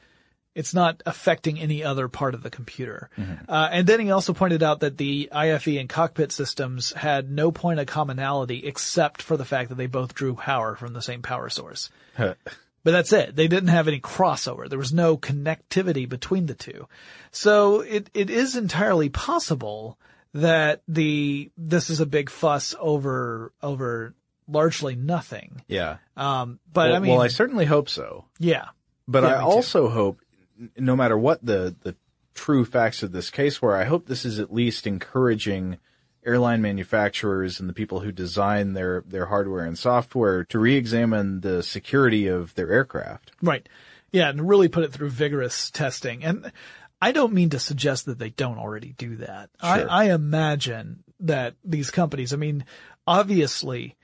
it's not affecting any other part of the computer. Mm-hmm. Uh, and then he also pointed out that the I F E and cockpit systems had no point of commonality except for the fact that they both drew power from the same power source. But that's it. They didn't have any crossover. There was no connectivity between the two. So it, it is entirely possible that the, this is a big fuss over, over largely nothing. Yeah. Um, but well, I mean. Well, I certainly hope so. Yeah. But yeah, I also too. hope, no matter what the, the true facts of this case were, I hope this is at least encouraging airline manufacturers and the people who design their, their hardware and software to reexamine the security of their aircraft. Right. Yeah. And really put it through vigorous testing. And I don't mean to suggest that they don't already do that. Sure. I, I imagine that these companies, I mean, obviously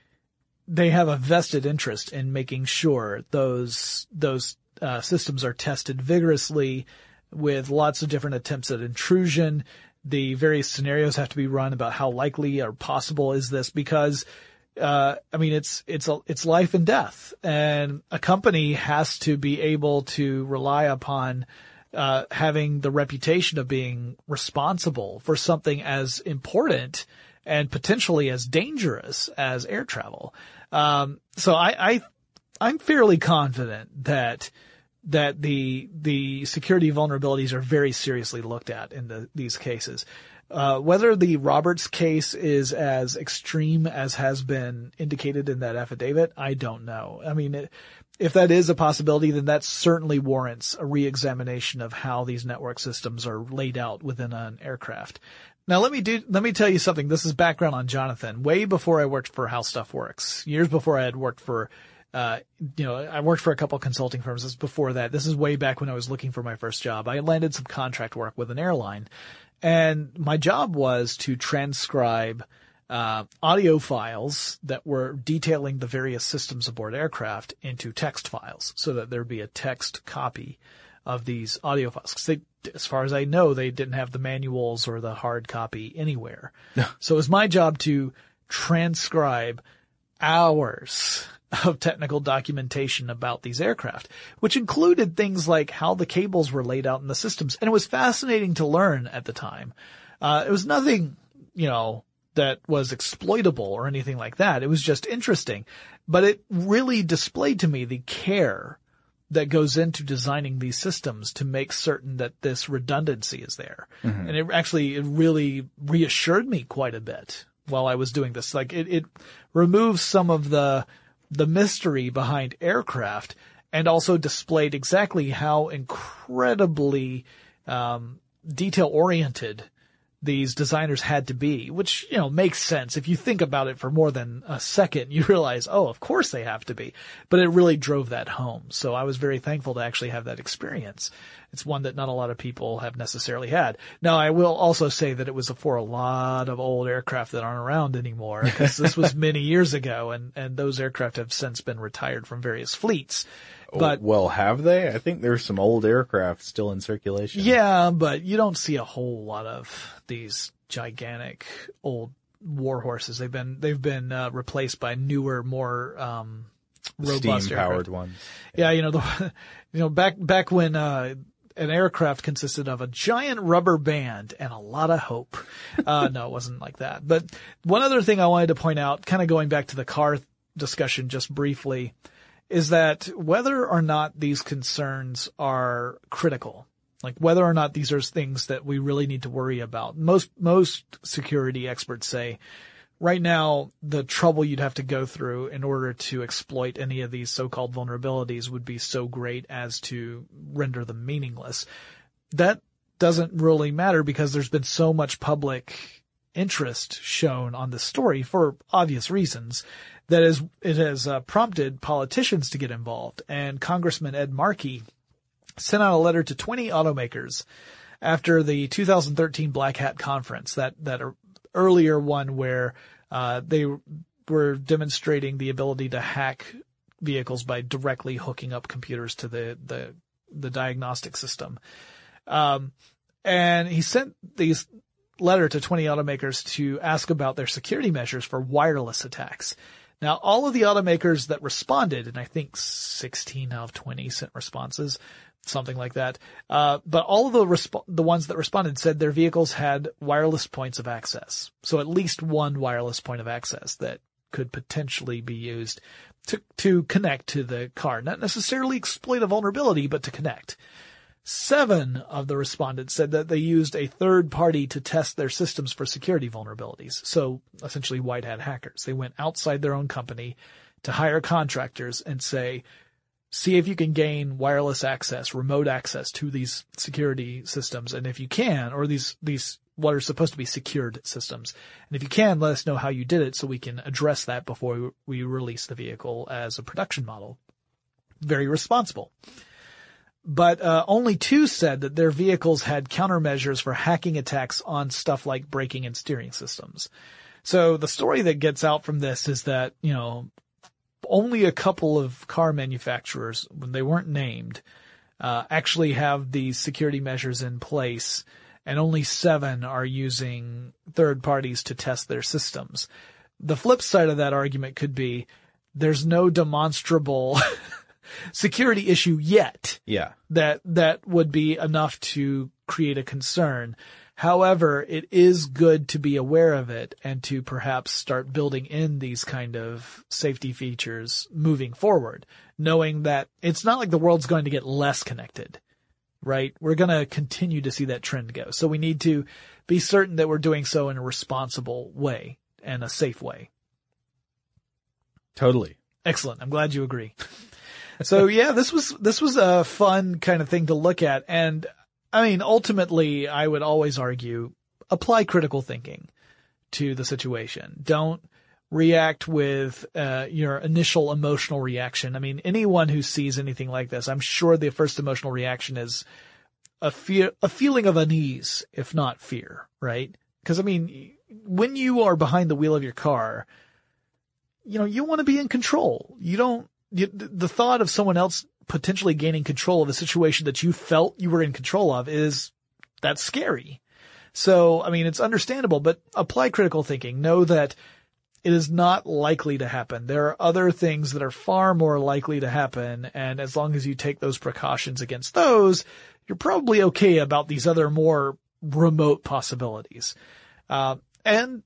they have a vested interest in making sure those, those uh, systems are tested vigorously with lots of different attempts at intrusion. The various scenarios have to be run about how likely or possible is this, because uh, I mean, it's, it's, a, it's life and death, and a company has to be able to rely upon Uh, having the reputation of being responsible for something as important and potentially as dangerous as air travel. Um, so I, I, I'm fairly confident that, that the, the security vulnerabilities are very seriously looked at in the, these cases. Uh, whether the Roberts case is as extreme as has been indicated in that affidavit, I don't know. I mean, it, if that is a possibility, then that certainly warrants a re-examination of how these network systems are laid out within an aircraft. Now, let me do, let me tell you something. This is background on Jonathan. Way before I worked for How Stuff Works, years before I had worked for, uh, you know, I worked for a couple of consulting firms. This is before that. This is way back when I was looking for my first job. I landed some contract work with an airline, and my job was to transcribe uh audio files that were detailing the various systems aboard aircraft into text files so that there'd be a text copy of these audio files. 'Cause they, as far as I know, they didn't have the manuals or the hard copy anywhere. So it was my job to transcribe hours of technical documentation about these aircraft, which included things like how the cables were laid out in the systems. And it was fascinating to learn at the time. Uh, it was nothing, you know, that was exploitable or anything like that. It was just interesting. But it really displayed to me the care that goes into designing these systems to make certain that this redundancy is there. Mm-hmm. And it actually, it really reassured me quite a bit while I was doing this. Like it, it removes some of the, the mystery behind aircraft and also displayed exactly how incredibly, um, detail oriented these designers had to be, which, you know, makes sense. If you think about it for more than a second, you realize, oh, of course they have to be. But it really drove that home. So I was very thankful to actually have that experience. It's one that not a lot of people have necessarily had. Now, I will also say that it was for a lot of old aircraft that aren't around anymore, because this was many years ago, and, and those aircraft have since been retired from various fleets. But, well, have they? I think there's some old aircraft still in circulation. Yeah, but you don't see a whole lot of these gigantic old war horses. They've been, they've been uh, replaced by newer, more, um, robust steam-powered ones. Yeah. yeah, you know, the, you know, back, back when, uh, an aircraft consisted of a giant rubber band and a lot of hope. Uh, no, it wasn't like that. But one other thing I wanted to point out, kind of going back to the car discussion just briefly, is that whether or not these concerns are critical, like whether or not these are things that we really need to worry about. Most, most security experts say right now the trouble you'd have to go through in order to exploit any of these so-called vulnerabilities would be so great as to render them meaningless. That doesn't really matter because there's been so much public interest shown on this story for obvious reasons. That is, it has uh, prompted politicians to get involved, and Congressman Ed Markey sent out a letter to twenty automakers after the two thousand thirteen Black Hat conference, that, that earlier one where, uh, they were demonstrating the ability to hack vehicles by directly hooking up computers to the, the, the diagnostic system. Um, and he sent these letter to twenty automakers to ask about their security measures for wireless attacks. Now, all of the automakers that responded, and I think sixteen out of twenty sent responses, something like that. Uh, but all of the resp- the ones that responded said their vehicles had wireless points of access. So at least one wireless point of access that could potentially be used to, to connect to the car. Not necessarily exploit a vulnerability, but to connect. Seven of the respondents said that they used a third party to test their systems for security vulnerabilities. So essentially white hat hackers. They went outside their own company to hire contractors and say, see if you can gain wireless access, remote access to these security systems. And if you can, or these, these what are supposed to be secured systems. And if you can, let us know how you did it so we can address that before we release the vehicle as a production model. Very responsible. But uh, only two said that their vehicles had countermeasures for hacking attacks on stuff like braking and steering systems. So the story that gets out from this is that, you know, only a couple of car manufacturers, when they weren't named, uh, actually have these security measures in place, and only seven are using third parties to test their systems. The flip side of that argument could be there's no demonstrable security issue yet. Yeah. That, that would be enough to create a concern. However, it is good to be aware of it and to perhaps start building in these kind of safety features moving forward, knowing that it's not like the world's going to get less connected, right? We're going to continue to see that trend go. So we need to be certain that we're doing so in a responsible way and a safe way. Totally. Excellent. I'm glad you agree. So yeah, this was, this was a fun kind of thing to look at. And I mean, ultimately I would always argue, apply critical thinking to the situation. Don't react with, uh, your initial emotional reaction. I mean, anyone who sees anything like this, I'm sure the first emotional reaction is a fear, a feeling of unease, if not fear, right? Because I mean, when you are behind the wheel of your car, you know, you want to be in control. You don't, you, the thought of someone else potentially gaining control of a situation that you felt you were in control of is, that's scary. So, I mean, it's understandable, but apply critical thinking. Know that it is not likely to happen. There are other things that are far more likely to happen. And as long as you take those precautions against those, you're probably okay about these other more remote possibilities. Uh, and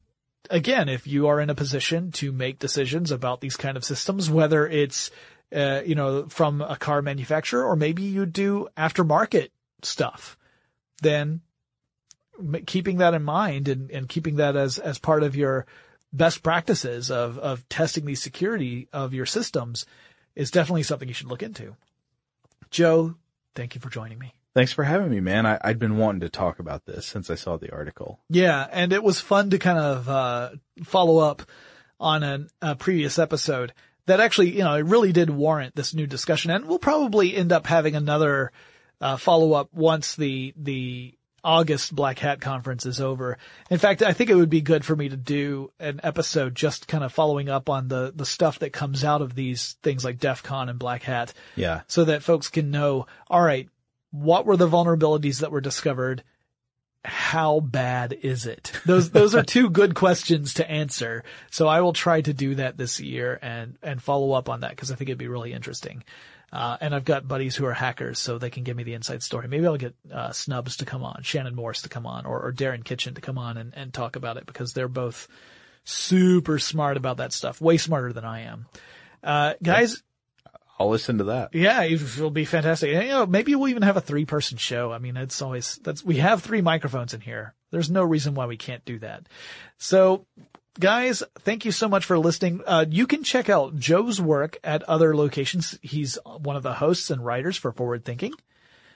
again, if you are in a position to make decisions about these kind of systems, whether it's, uh, you know, from a car manufacturer or maybe you do aftermarket stuff, then keeping that in mind and, and keeping that as, as part of your best practices of, of testing the security of your systems is definitely something you should look into. Joe, thank you for joining me. Thanks for having me, man. I, I'd been wanting to talk about this since I saw the article. Yeah, and it was fun to kind of uh follow up on an, a previous episode that actually, you know, it really did warrant this new discussion. And we'll probably end up having another uh follow-up once the the August Black Hat conference is over. In fact, I think it would be good for me to do an episode just kind of following up on the, the stuff that comes out of these things like DEF CON and Black Hat. Yeah. So that folks can know, all right, what were the vulnerabilities that were discovered? How bad is it? Those, those are two good questions to answer. So I will try to do that this year and, and follow up on that because I think it'd be really interesting. Uh, and I've got buddies who are hackers, so they can give me the inside story. Maybe I'll get, uh, Snubs to come on, Shannon Morse to come on, or, or Darren Kitchen to come on and, and talk about it because they're both super smart about that stuff. Way smarter than I am. Uh, guys. I'll listen to that. Yeah. It'll be fantastic. And, you know, maybe we'll even have a three person show. I mean, it's always, that's, we have three microphones in here. There's no reason why we can't do that. So, guys, thank you so much for listening. Uh, you can check out Joe's work at other locations. He's one of the hosts and writers for Forward Thinking.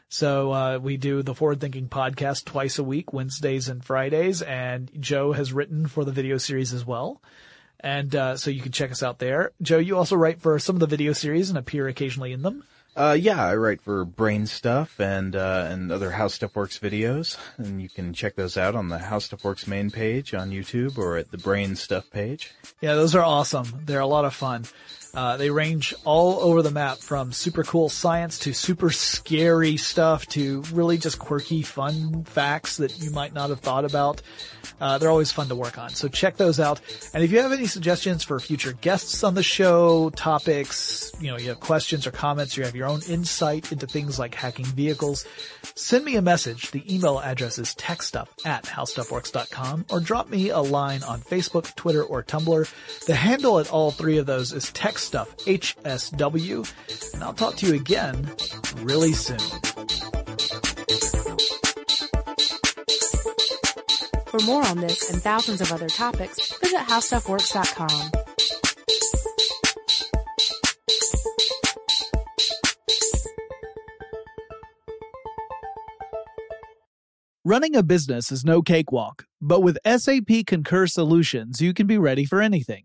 So, uh, we do the Forward Thinking podcast twice a week, Wednesdays and Fridays. And Joe has written for the video series as well. And, uh, so you can check us out there. Joe, you also write for some of the video series and appear occasionally in them. Uh, yeah, I write for Brain Stuff and, uh, and other How Stuff Works videos. And you can check those out on the How Stuff Works main page on YouTube or at the Brain Stuff page. Yeah, those are awesome. They're a lot of fun. Uh, they range all over the map from super cool science to super scary stuff to really just quirky fun facts that you might not have thought about. Uh, they're always fun to work on. So check those out. And if you have any suggestions for future guests on the show, topics, you know, you have questions or comments, you have your own insight into things like hacking vehicles, send me a message. The email address is techstuff at howstuffworks dot com or drop me a line on Facebook, Twitter, or Tumblr. The handle at all three of those is Tech Stuff, H S W, and I'll talk to you again really soon. For more on this and thousands of other topics, visit how stuff works dot com. Running a business is no cakewalk, but with S A P Concur Solutions, you can be ready for anything.